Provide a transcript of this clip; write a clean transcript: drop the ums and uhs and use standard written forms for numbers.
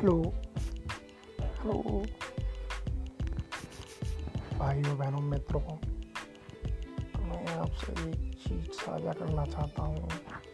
Hello भाइयों बहनों मित्रों, मैं आपसे एक चीज़ साझा करना चाहता हूँ।